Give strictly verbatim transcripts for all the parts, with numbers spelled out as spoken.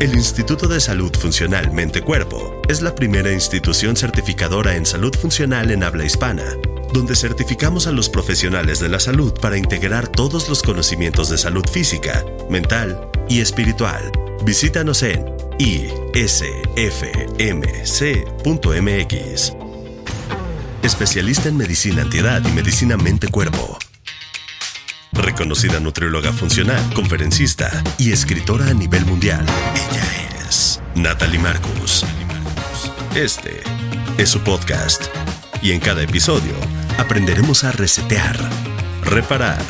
El Instituto de Salud Funcional Mente Cuerpo es la primera institución certificadora en salud funcional en habla hispana, donde certificamos a los profesionales de la salud para integrar todos los conocimientos de salud física, mental y espiritual. Visítanos en i s f m c punto m x. Especialista en medicina antiedad y medicina mente-cuerpo. Reconocida nutrióloga funcional, conferencista y escritora a nivel mundial. Ella es Nathaly Marcus. Este es su podcast. Y en cada episodio aprenderemos a resetear, reparar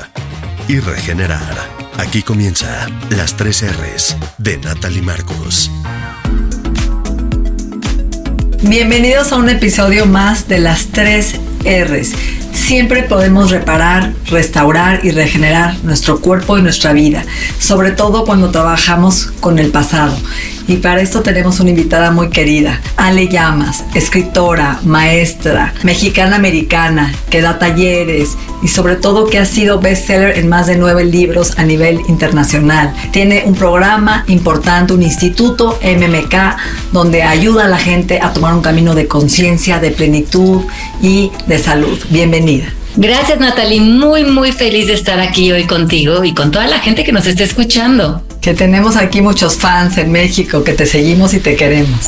y regenerar. Aquí comienza Las tres erres de Nathaly Marcus. Bienvenidos a un episodio más de Las tres erres. Siempre podemos reparar, restaurar y regenerar nuestro cuerpo y nuestra vida, sobre todo cuando trabajamos con el pasado. Y para esto tenemos una invitada muy querida, Ale Llamas, escritora, maestra, mexicana-americana, que da talleres y sobre todo que ha sido bestseller en más de nueve libros a nivel internacional. Tiene un programa importante, un instituto M M K, donde ayuda a la gente a tomar un camino de conciencia, de plenitud y de salud. Bienvenida. Gracias, Nathaly. Muy, muy feliz de estar aquí hoy contigo y con toda la gente que nos está escuchando. Que tenemos aquí muchos fans en México, que te seguimos y te queremos.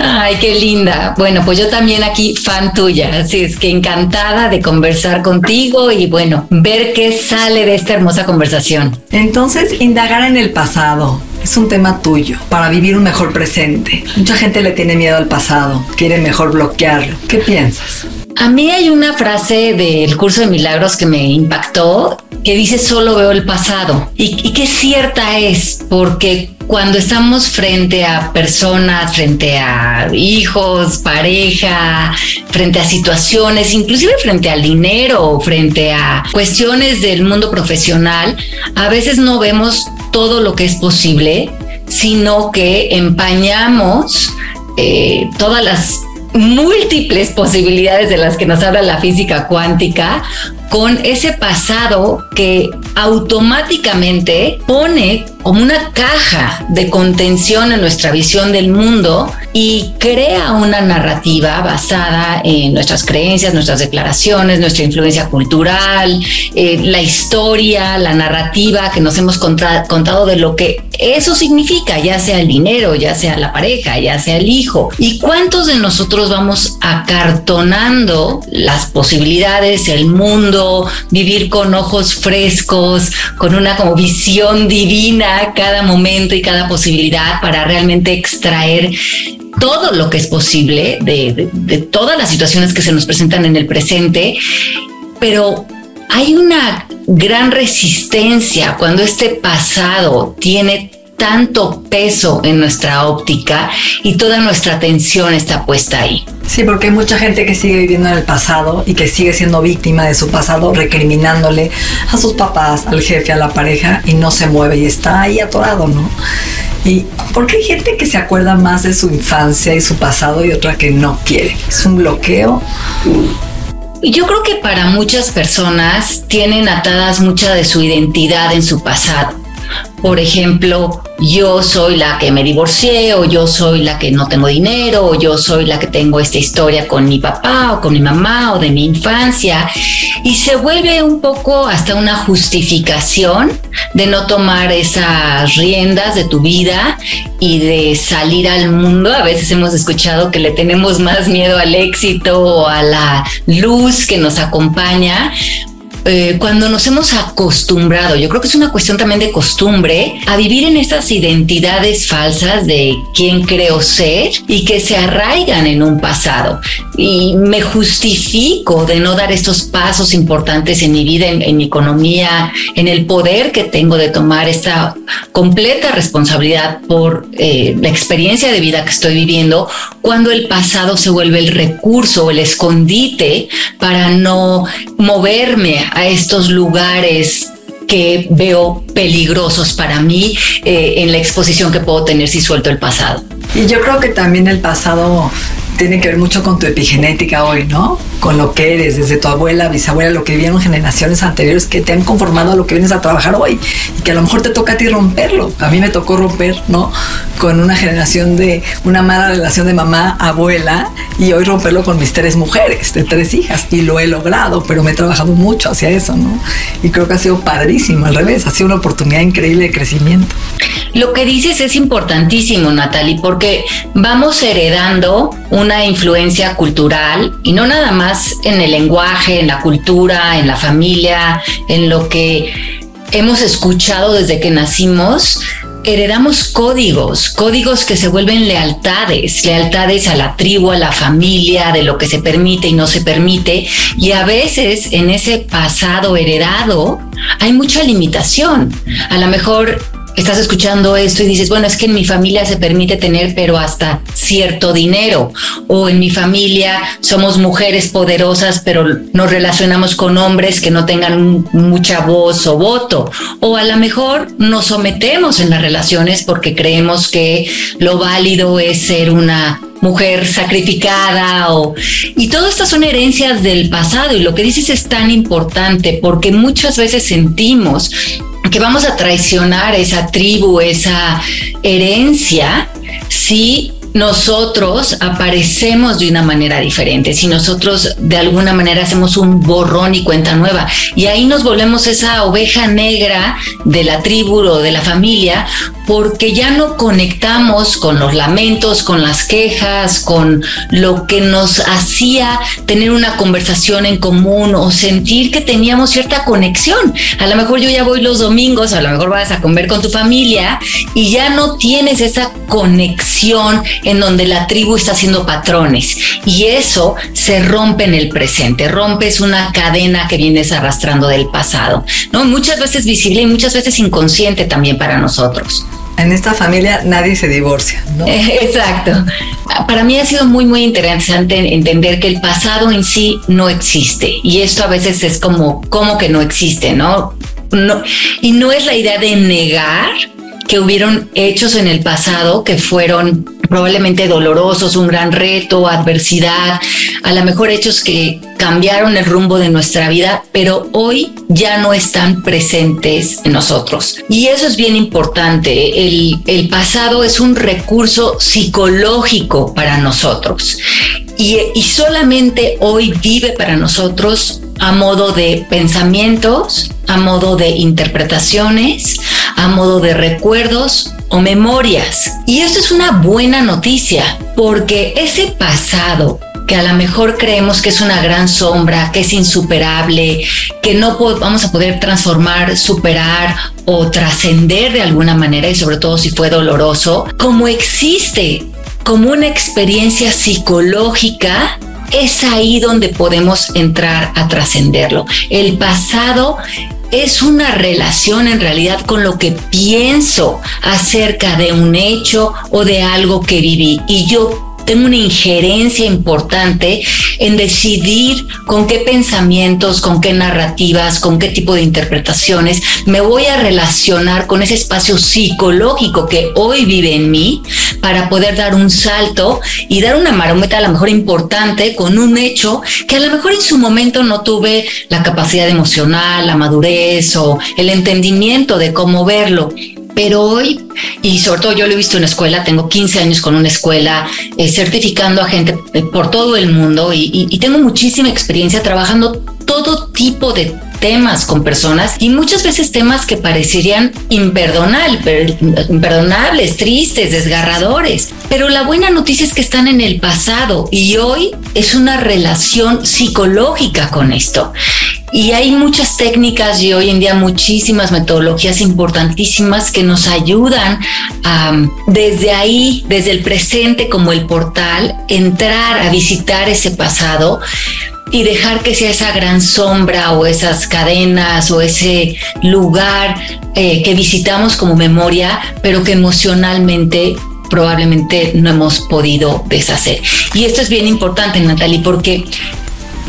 Ay, qué linda. Bueno, pues yo también aquí fan tuya, así es que encantada de conversar contigo y bueno, ver qué sale de esta hermosa conversación. Entonces, indagar en el pasado es un tema tuyo para vivir un mejor presente. Mucha gente le tiene miedo al pasado, quiere mejor bloquearlo. ¿Qué piensas? A mí hay una frase del Curso de Milagros que me impactó, que dice solo veo el pasado y, y qué cierta es, porque cuando estamos frente a personas, frente a hijos, pareja, frente a situaciones, inclusive frente al dinero, frente a cuestiones del mundo profesional, a veces no vemos todo lo que es posible, sino que empañamos eh, todas las múltiples posibilidades de las que nos habla la física cuántica con ese pasado que automáticamente pone como una caja de contención en nuestra visión del mundo y crea una narrativa basada en nuestras creencias, nuestras declaraciones, nuestra influencia cultural, eh, la historia, la narrativa que nos hemos contra- contado de lo que eso significa, ya sea el dinero, ya sea la pareja, ya sea el hijo. ¿Y cuántos de nosotros vamos acartonando las posibilidades, el mundo, vivir con ojos frescos, con una como visión divina cada momento y cada posibilidad para realmente extraer todo lo que es posible de, de, de todas las situaciones que se nos presentan en el presente? Pero hay una gran resistencia cuando este pasado tiene tanto peso en nuestra óptica y toda nuestra atención está puesta ahí. Sí, porque hay mucha gente que sigue viviendo en el pasado y que sigue siendo víctima de su pasado, recriminándole a sus papás, al jefe, a la pareja, y no se mueve y está ahí atorado, ¿no? ¿Y por qué hay gente que se acuerda más de su infancia y su pasado y otra que no quiere? ¿Es un bloqueo? Yo creo que para muchas personas tienen atadas mucha de su identidad en su pasado. Por ejemplo, yo soy la que me divorcié, o yo soy la que no tengo dinero, o yo soy la que tengo esta historia con mi papá o con mi mamá o de mi infancia, y se vuelve un poco hasta una justificación de no tomar esas riendas de tu vida y de salir al mundo. A veces hemos escuchado que le tenemos más miedo al éxito o a la luz que nos acompaña, eh, cuando nos hemos acostumbrado, yo creo que es una cuestión también de costumbre, a vivir en estas identidades falsas de quién creo ser y que se arraigan en un pasado. Y me justifico de no dar estos pasos importantes en mi vida, en, en mi economía, en el poder que tengo de tomar esta completa responsabilidad por eh, la experiencia de vida que estoy viviendo, cuando el pasado se vuelve el recurso, el escondite para no moverme a estos lugares que veo peligrosos para mí eh, en la exposición que puedo tener si suelto el pasado. Y yo creo que también el pasado tiene que ver mucho con tu epigenética hoy, ¿no? Con lo que eres, desde tu abuela, bisabuela, lo que vivieron generaciones anteriores que te han conformado a lo que vienes a trabajar hoy y que a lo mejor te toca a ti romperlo. A mí me tocó romper, ¿no? Con una generación de una mala relación de mamá, abuela, y hoy romperlo con mis tres mujeres, de tres hijas, y lo he logrado, pero me he trabajado mucho hacia eso, ¿no? Y creo que ha sido padrísimo, al revés, ha sido una oportunidad increíble de crecimiento. Lo que dices es importantísimo, Nathaly, porque vamos heredando una influencia cultural y no nada más en el lenguaje, en la cultura, en la familia, en lo que hemos escuchado desde que nacimos. Heredamos códigos, códigos que se vuelven lealtades, lealtades a la tribu, a la familia, de lo que se permite y no se permite. Y a veces en ese pasado heredado hay mucha limitación. A lo mejor estás escuchando esto y dices, bueno, es que en mi familia se permite tener, pero hasta cierto dinero. O en mi familia somos mujeres poderosas, pero nos relacionamos con hombres que no tengan mucha voz o voto. O a lo mejor nos sometemos en las relaciones porque creemos que lo válido es ser una mujer sacrificada o... Y todas estas son herencias del pasado. Y lo que dices es tan importante porque muchas veces sentimos que vamos a traicionar esa tribu, esa herencia, si nosotros aparecemos de una manera diferente, si nosotros de alguna manera hacemos un borrón y cuenta nueva. Y ahí nos volvemos esa oveja negra de la tribu o de la familia, porque ya no conectamos con los lamentos, con las quejas, con lo que nos hacía tener una conversación en común o sentir que teníamos cierta conexión. A lo mejor yo ya voy los domingos, a lo mejor vas a comer con tu familia y ya no tienes esa conexión en donde la tribu está haciendo patrones. Y eso se rompe en el presente, rompes una cadena que vienes arrastrando del pasado, ¿no? Muchas veces visible y muchas veces inconsciente también para nosotros. En esta familia nadie se divorcia, ¿no? Exacto. Para mí ha sido muy, muy interesante entender que el pasado en sí no existe. Y esto a veces es como, como que no existe, ¿no? No, y no es la idea de negar que hubieron hechos en el pasado que fueron probablemente dolorosos, un gran reto, adversidad, a lo mejor hechos que cambiaron el rumbo de nuestra vida, pero hoy ya no están presentes en nosotros. Y eso es bien importante. El, el pasado es un recurso psicológico para nosotros y, y solamente hoy vive para nosotros a modo de pensamientos, a modo de interpretaciones, a modo de recuerdos o memorias. Y esto es una buena noticia, porque ese pasado que a lo mejor creemos que es una gran sombra, que es insuperable, que no vamos a poder transformar, superar o trascender de alguna manera, y sobre todo si fue doloroso, como existe, como una experiencia psicológica, es ahí donde podemos entrar a trascenderlo. El pasado es una relación en realidad con lo que pienso acerca de un hecho o de algo que viví. Y yo tengo una injerencia importante en decidir con qué pensamientos, con qué narrativas, con qué tipo de interpretaciones me voy a relacionar con ese espacio psicológico que hoy vive en mí para poder dar un salto y dar una marometa a lo mejor importante con un hecho que a lo mejor en su momento no tuve la capacidad emocional, la madurez o el entendimiento de cómo verlo. Pero hoy, y sobre todo yo lo he visto en la escuela, tengo quince años con una escuela eh, certificando a gente por todo el mundo y, y, y tengo muchísima experiencia trabajando todo tipo de temas con personas y muchas veces temas que parecerían imperdonables, imperdonables, tristes, desgarradores. Pero la buena noticia es que están en el pasado y hoy es una relación psicológica con esto. Y hay muchas técnicas y hoy en día muchísimas metodologías importantísimas que nos ayudan a, desde ahí, desde el presente como el portal, entrar a visitar ese pasado y dejar que sea esa gran sombra o esas cadenas o ese lugar eh, que visitamos como memoria, pero que emocionalmente probablemente no hemos podido deshacer. Y esto es bien importante, Nathaly, porque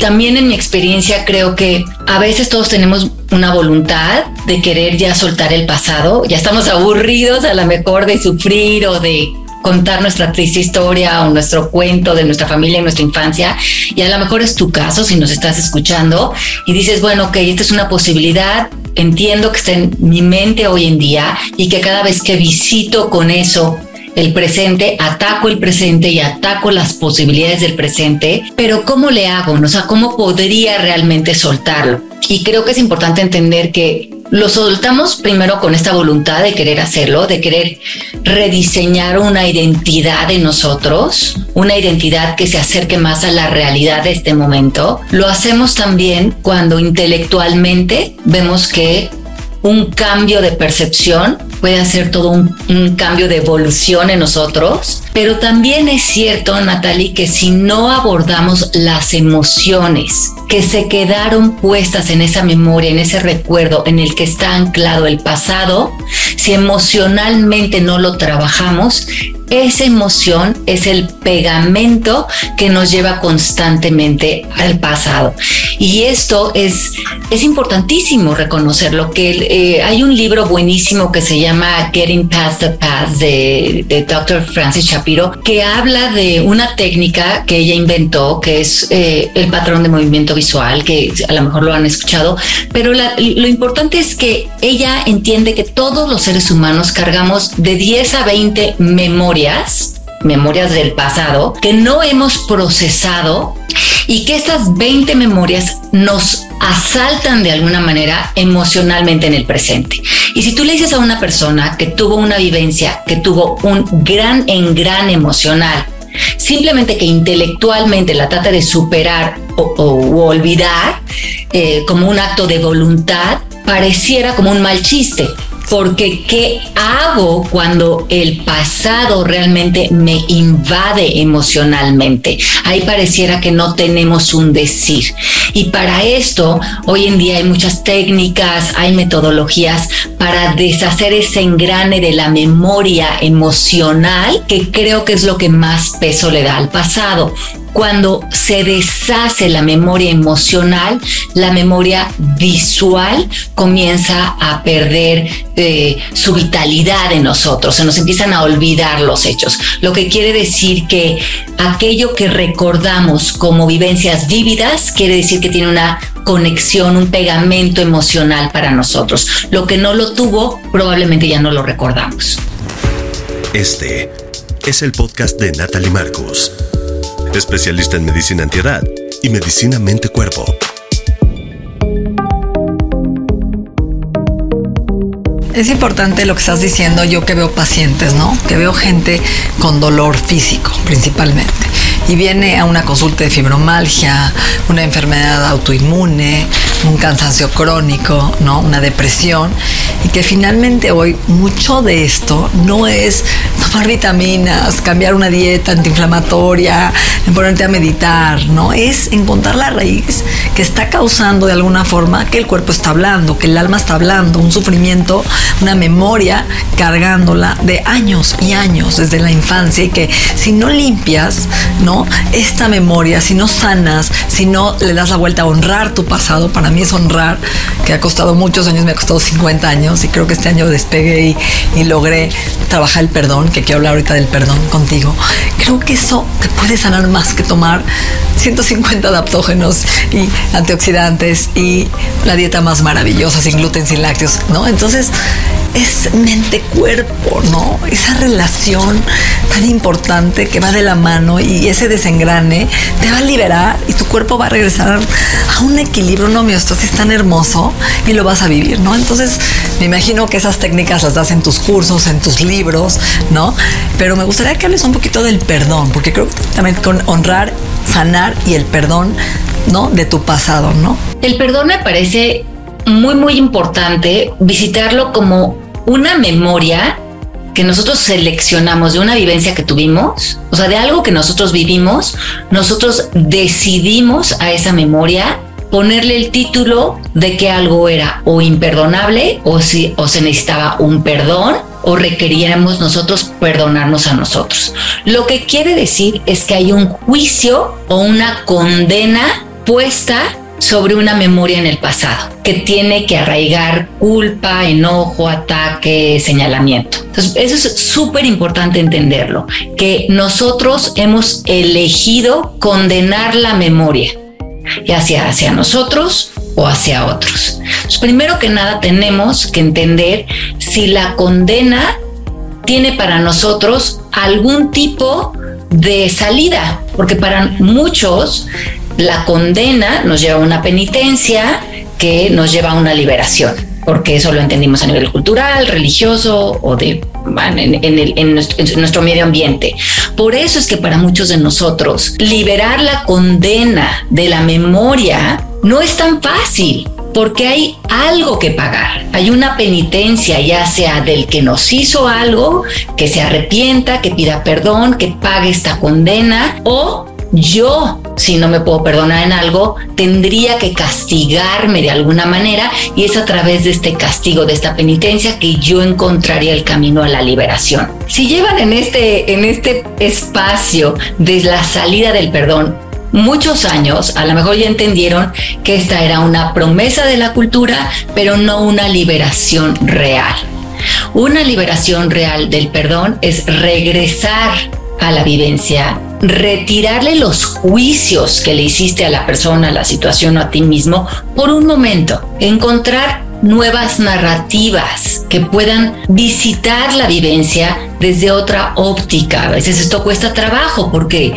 también en mi experiencia creo que a veces todos tenemos una voluntad de querer ya soltar el pasado, ya estamos aburridos a lo mejor de sufrir o de contar nuestra triste historia o nuestro cuento de nuestra familia y nuestra infancia, y a lo mejor es tu caso si nos estás escuchando y dices, bueno, ok, esta es una posibilidad, entiendo que está en mi mente hoy en día y que cada vez que visito con eso el presente, ataco el presente y ataco las posibilidades del presente, pero ¿cómo le hago? O sea, ¿cómo podría realmente soltarlo? Y creo que es importante entender que lo soltamos primero con esta voluntad de querer hacerlo, de querer rediseñar una identidad de nosotros, una identidad que se acerque más a la realidad de este momento. Lo hacemos también cuando intelectualmente vemos que un cambio de percepción puede hacer todo un, un cambio de evolución en nosotros. Pero también es cierto, Nathaly, que si no abordamos las emociones que se quedaron puestas en esa memoria, en ese recuerdo en el que está anclado el pasado, si emocionalmente no lo trabajamos, esa emoción es el pegamento que nos lleva constantemente al pasado. Y esto es, es importantísimo reconocerlo, que eh, hay un libro buenísimo que se llama Getting Past the Past de, de doctor Francis Shapiro, que habla de una técnica que ella inventó, que es eh, el patrón de movimiento visual, que a lo mejor lo han escuchado, pero la, lo importante es que ella entiende que todos los seres humanos cargamos de diez a veinte memorias Memorias, memorias del pasado que no hemos procesado y que estas veinte memorias nos asaltan de alguna manera emocionalmente en el presente. Y si tú le dices a una persona que tuvo una vivencia, que tuvo un gran engrane emocional, simplemente que intelectualmente la trata de superar o, o olvidar eh, como un acto de voluntad, pareciera como un mal chiste. Porque ¿qué hago cuando el pasado realmente me invade emocionalmente? Ahí pareciera que no tenemos un decir. Y para esto, hoy en día hay muchas técnicas, hay metodologías para deshacer ese engrane de la memoria emocional, que creo que es lo que más peso le da al pasado. Cuando se deshace la memoria emocional, la memoria visual comienza a perder eh, su vitalidad en nosotros. Se nos empiezan a olvidar los hechos. Lo que quiere decir que aquello que recordamos como vivencias vívidas quiere decir que tiene una conexión, un pegamento emocional para nosotros. Lo que no lo tuvo, probablemente ya no lo recordamos. Este es el podcast de Nathaly Marcus, especialista en medicina antiedad y medicina mente-cuerpo. Es importante lo que estás diciendo, yo que veo pacientes, ¿no? Que veo gente con dolor físico principalmente. Y viene a una consulta de fibromialgia, una enfermedad autoinmune, un cansancio crónico, ¿no? Una depresión. Y que finalmente hoy mucho de esto no es tomar vitaminas, cambiar una dieta antiinflamatoria, ponerte a meditar, ¿no? Es encontrar la raíz que está causando de alguna forma que el cuerpo está hablando, que el alma está hablando, un sufrimiento, una memoria cargándola de años y años desde la infancia, y que si no limpias, ¿no? Esta memoria, si no sanas, si no le das la vuelta a honrar tu pasado, para mí es honrar, que ha costado muchos años, me ha costado cincuenta años, y creo que este año despegué y, y logré trabajar el perdón, que quiero hablar ahorita del perdón contigo. Creo que eso te puede sanar más que tomar ciento cincuenta adaptógenos y antioxidantes y la dieta más maravillosa, sin gluten, sin lácteos, ¿no? Entonces, es mente-cuerpo, ¿no? Esa relación tan importante que va de la mano, y ese desengrane te va a liberar y tu cuerpo va a regresar a un equilibrio, una homeostasis tan hermoso, y lo vas a vivir, ¿no? Entonces, me imagino que esas técnicas las das en tus cursos, en tus libros, ¿no? Pero me gustaría que hables un poquito del perdón, porque creo que también con honrar, sanar y el perdón, ¿no? De tu pasado, ¿no? El perdón me parece muy, muy importante visitarlo como una memoria que nosotros seleccionamos de una vivencia que tuvimos, o sea, de algo que nosotros vivimos. Nosotros decidimos a esa memoria ponerle el título de que algo era o imperdonable, o si o se necesitaba un perdón, o requeríamos nosotros perdonarnos a nosotros. Lo que quiere decir es que hay un juicio o una condena puesta sobre una memoria en el pasado que tiene que arraigar culpa, enojo, ataque, señalamiento. Entonces, eso es súper importante entenderlo, que nosotros hemos elegido condenar la memoria, ya sea hacia nosotros o hacia otros. Entonces, primero que nada, tenemos que entender si la condena tiene para nosotros algún tipo de salida, porque para muchos la condena nos lleva a una penitencia que nos lleva a una liberación, porque eso lo entendimos a nivel cultural, religioso o de, en, en, el, en, nuestro, en nuestro medio ambiente. Por eso es que para muchos de nosotros liberar la condena de la memoria no es tan fácil, porque hay algo que pagar. Hay una penitencia, ya sea del que nos hizo algo, que se arrepienta, que pida perdón, que pague esta condena, o yo, si no me puedo perdonar en algo, tendría que castigarme de alguna manera, y es a través de este castigo, de esta penitencia, que yo encontraría el camino a la liberación. Si llevan en este, en este espacio de la salida del perdón muchos años, a lo mejor ya entendieron que esta era una promesa de la cultura, pero no una liberación real. Una liberación real del perdón es regresar a la vivencia, retirarle los juicios que le hiciste a la persona, a la situación o a ti mismo por un momento, encontrar nuevas narrativas que puedan visitar la vivencia desde otra óptica. A veces esto cuesta trabajo porque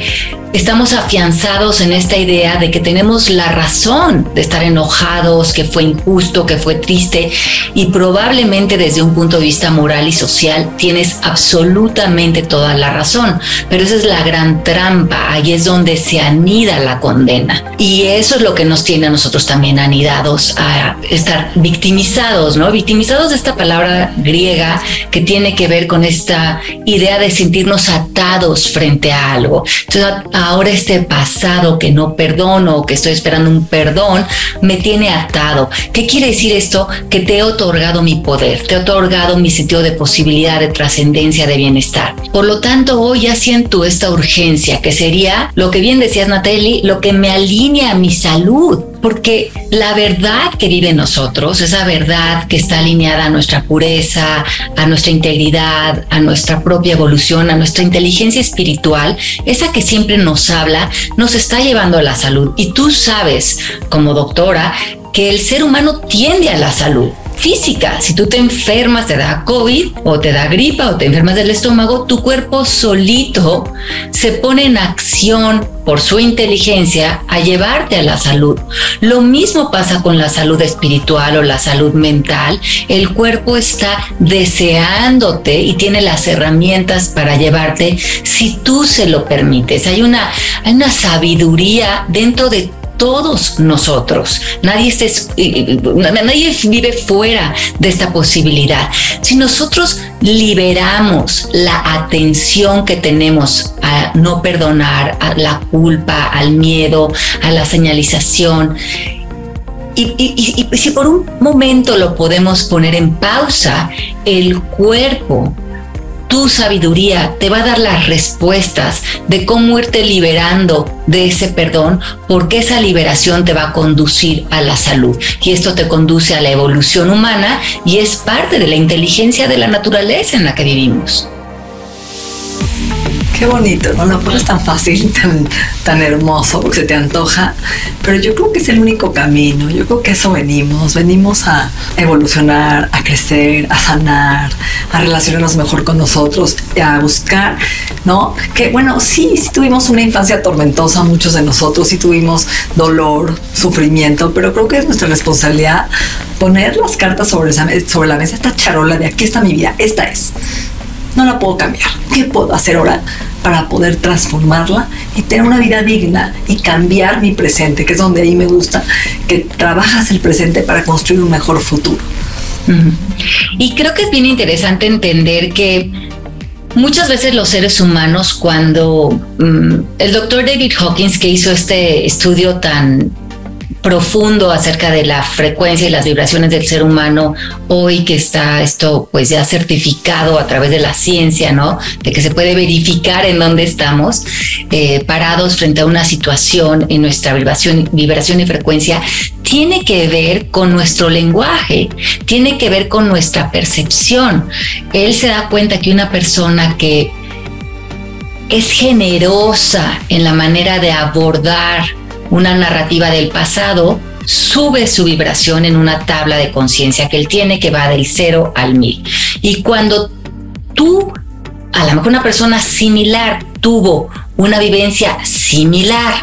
estamos afianzados en esta idea de que tenemos la razón de estar enojados, que fue injusto, que fue triste, y probablemente desde un punto de vista moral y social tienes absolutamente toda la razón, pero esa es la gran trampa. Ahí es donde se anida la condena, y eso es lo que nos tiene a nosotros también anidados a estar victimizados, ¿no? Victimizados de esta palabra griega que tiene que ver con esta idea de sentirnos atados frente a algo. Entonces, ahora este pasado que no perdono o que estoy esperando un perdón me tiene atado. ¿Qué quiere decir esto? Que te he otorgado mi poder, te he otorgado mi sentido de posibilidad, de trascendencia, de bienestar. Por lo tanto, hoy ya siento esta urgencia, que sería lo que bien decías, Nathaly, lo que me alinea a mi salud. Porque la verdad que vive en nosotros, esa verdad que está alineada a nuestra pureza, a nuestra integridad, a nuestra propia evolución, a nuestra inteligencia espiritual, esa que siempre nos habla, nos está llevando a la salud. Y tú sabes, como doctora, que el ser humano tiende a la salud física. Si tú te enfermas, te da COVID o te da gripa o te enfermas del estómago, tu cuerpo solito se pone en acción por su inteligencia a llevarte a la salud. Lo mismo pasa con la salud espiritual o la salud mental. El cuerpo está deseándote y tiene las herramientas para llevarte si tú se lo permites. Hay una, hay una sabiduría dentro de todos nosotros. Nadie, estés, nadie vive fuera de esta posibilidad. Si nosotros liberamos la atención que tenemos a no perdonar, a la culpa, al miedo, a la señalización, Y, y, y si por un momento lo podemos poner en pausa, el cuerpo, tu sabiduría te va a dar las respuestas de cómo irte liberando de ese perdón, porque esa liberación te va a conducir a la salud. Y esto te conduce a la evolución humana y es parte de la inteligencia de la naturaleza en la que vivimos. Qué bonito, ¿no? No es tan fácil, tan, tan hermoso, porque se te antoja, pero yo creo que es el único camino. Yo creo que eso venimos, venimos a evolucionar, a crecer, a sanar, a relacionarnos mejor con nosotros, a buscar, ¿no? Que bueno, sí, sí tuvimos una infancia tormentosa, muchos de nosotros, sí tuvimos dolor, sufrimiento, pero creo que es nuestra responsabilidad poner las cartas sobre, esa, sobre la mesa, esta charola de aquí está mi vida, esta es. No la puedo cambiar. ¿Qué puedo hacer ahora para poder transformarla y tener una vida digna y cambiar mi presente? Que es donde ahí me gusta, que trabajas el presente para construir un mejor futuro. Y creo que es bien interesante entender que muchas veces los seres humanos, cuando um, el doctor David Hawkins, que hizo este estudio tan profundo acerca de la frecuencia y las vibraciones del ser humano, hoy que está esto pues ya certificado a través de la ciencia, ¿no? De que se puede verificar en dónde estamos eh, parados frente a una situación en nuestra vibración, vibración y frecuencia, tiene que ver con nuestro lenguaje, tiene que ver con nuestra percepción. Él se da cuenta que una persona que es generosa en la manera de abordar una narrativa del pasado, sube su vibración en una tabla de conciencia que él tiene, que va del cero al mil. Y cuando tú, a lo mejor una persona similar, tuvo una vivencia similar,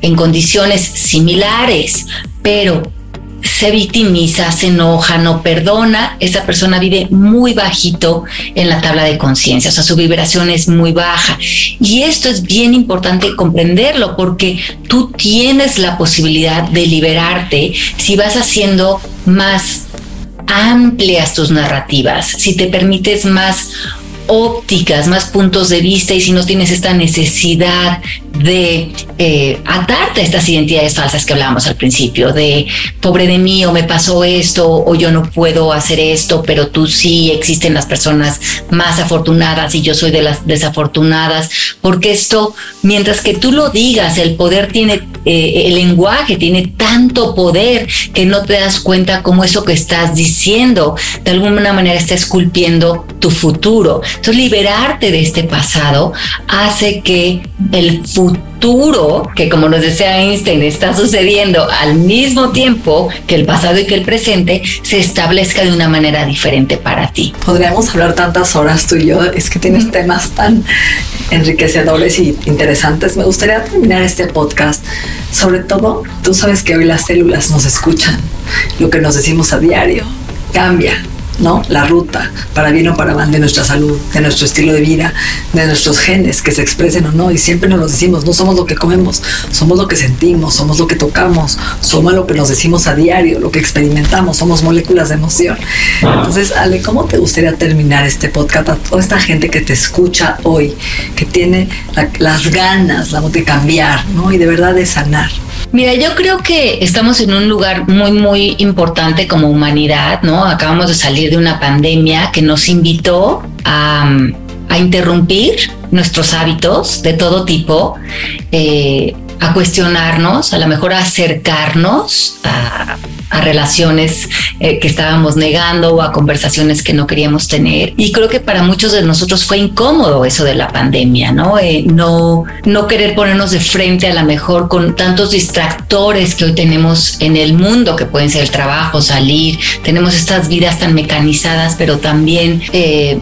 en condiciones similares, pero se victimiza, se enoja, no perdona, esa persona vive muy bajito en la tabla de conciencia, o sea, su vibración es muy baja. Y esto es bien importante comprenderlo, porque tú tienes la posibilidad de liberarte si vas haciendo más amplias tus narrativas, si te permites más ópticas, más puntos de vista, y si no tienes esta necesidad de eh, atarte a estas identidades falsas que hablábamos al principio, de pobre de mí, o me pasó esto, o yo no puedo hacer esto, pero tú sí, existen las personas más afortunadas y yo soy de las desafortunadas, porque esto, mientras que tú lo digas, el poder tiene, eh, el lenguaje tiene tanto poder que no te das cuenta cómo eso que estás diciendo de alguna manera está esculpiendo tu futuro. Entonces, liberarte de este pasado hace que el futuro, que como nos decía Einstein, está sucediendo al mismo tiempo que el pasado y que el presente, se establezca de una manera diferente para ti. Podríamos hablar tantas horas tú y yo, es que tienes temas tan enriquecedores y interesantes. Me gustaría terminar este podcast, sobre todo, tú sabes que hoy las células nos escuchan, lo que nos decimos a diario cambia, ¿no? La ruta, para bien o para mal, de nuestra salud, de nuestro estilo de vida, de nuestros genes, que se expresen o no. Y siempre nos lo decimos, no somos lo que comemos, somos lo que sentimos, somos lo que tocamos, somos lo que nos decimos a diario, lo que experimentamos, somos moléculas de emoción. Entonces, Ale, ¿cómo te gustaría terminar este podcast a toda esta gente que te escucha hoy, que tiene la, las ganas la, de cambiar, ¿no? Y de verdad de sanar? Mira, yo creo que estamos en un lugar muy, muy importante como humanidad, ¿no? Acabamos de salir de una pandemia que nos invitó a, a interrumpir nuestros hábitos de todo tipo, eh, a cuestionarnos, a lo mejor a acercarnos a, a relaciones eh, que estábamos negando, o a conversaciones que no queríamos tener. Y creo que para muchos de nosotros fue incómodo eso de la pandemia, ¿no? Eh, no, no querer ponernos de frente, a lo mejor con tantos distractores que hoy tenemos en el mundo, que pueden ser el trabajo, salir, tenemos estas vidas tan mecanizadas, pero también... Eh,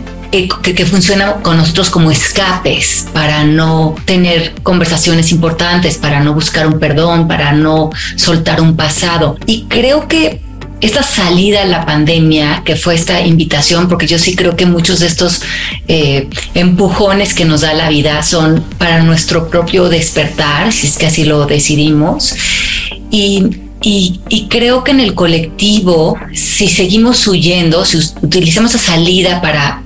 Que, que funciona con nosotros como escapes para no tener conversaciones importantes, para no buscar un perdón, para no soltar un pasado. Y creo que esta salida a la pandemia, que fue esta invitación, porque yo sí creo que muchos de estos eh, empujones que nos da la vida son para nuestro propio despertar, si es que así lo decidimos. Y Y, y creo que en el colectivo, si seguimos huyendo, si utilizamos esa salida para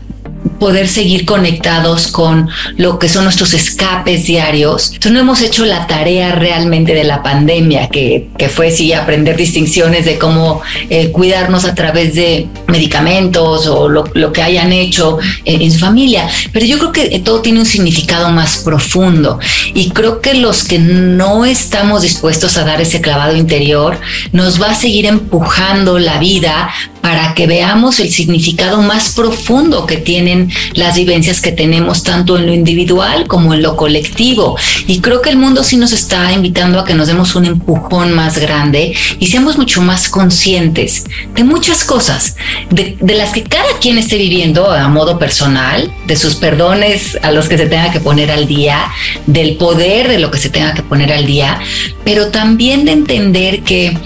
poder seguir conectados con lo que son nuestros escapes diarios, entonces no hemos hecho la tarea realmente de la pandemia, que, que fue sí aprender distinciones de cómo eh, cuidarnos a través de medicamentos o lo, lo que hayan hecho en, en su familia. Pero yo creo que todo tiene un significado más profundo, y creo que los que no estamos dispuestos a dar ese clavado interior, nos va a seguir empujando la vida para que veamos el significado más profundo que tienen las vivencias que tenemos tanto en lo individual como en lo colectivo. Y creo que el mundo sí nos está invitando a que nos demos un empujón más grande y seamos mucho más conscientes de muchas cosas, de, de las que cada quien esté viviendo a modo personal, de sus perdones a los que se tenga que poner al día, del poder de lo que se tenga que poner al día, pero también de entender que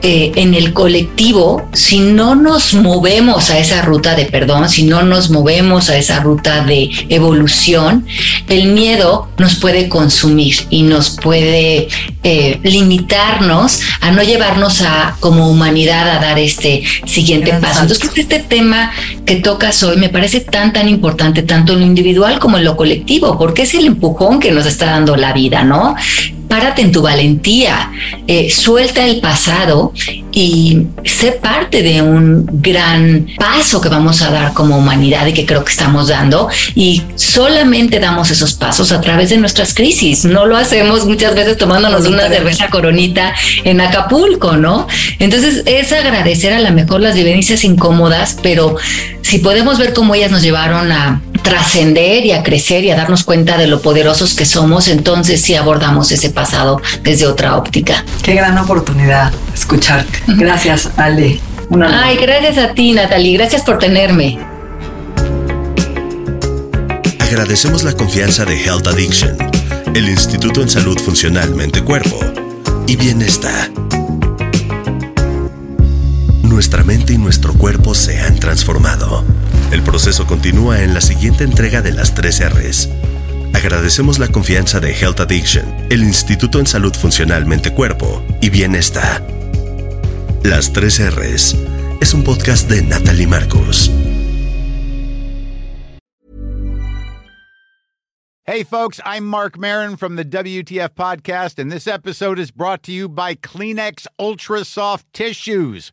Eh, en el colectivo, si no nos movemos a esa ruta de perdón, si no nos movemos a esa ruta de evolución, el miedo nos puede consumir y nos puede eh, limitarnos a no llevarnos a, como humanidad, a dar este siguiente Exacto. paso. Entonces, este tema que tocas hoy me parece tan, tan importante, tanto en lo individual como en lo colectivo, porque es el empujón que nos está dando la vida, ¿no? Párate en tu valentía, eh, suelta el pasado y sé parte de un gran paso que vamos a dar como humanidad y que creo que estamos dando, y solamente damos esos pasos a través de nuestras crisis. No lo hacemos muchas veces tomándonos una cerveza Coronita en Acapulco, ¿no? Entonces es agradecer a lo mejor las vivencias incómodas, pero si podemos ver cómo ellas nos llevaron a trascender y a crecer y a darnos cuenta de lo poderosos que somos, entonces sí abordamos ese pasado desde otra óptica. Qué gran oportunidad escucharte. Gracias, Ale. Una Ay, gracias a ti, Nathaly. Gracias por tenerme. Agradecemos la confianza de Health Addiction, el Instituto en Salud Funcional Mente Cuerpo y Bienestar. Nuestra mente y nuestro cuerpo se han transformado. El proceso continúa en la siguiente entrega de Las tres erres. Agradecemos la confianza de Health Addiction, el Instituto en Salud Funcional Mente Cuerpo y Bienestar. Las tres erres es un podcast de Nathaly Marcus. Hey folks, I'm Mark Maron from the W T F podcast, and this episode is brought to you by Kleenex Ultra Soft Tissues,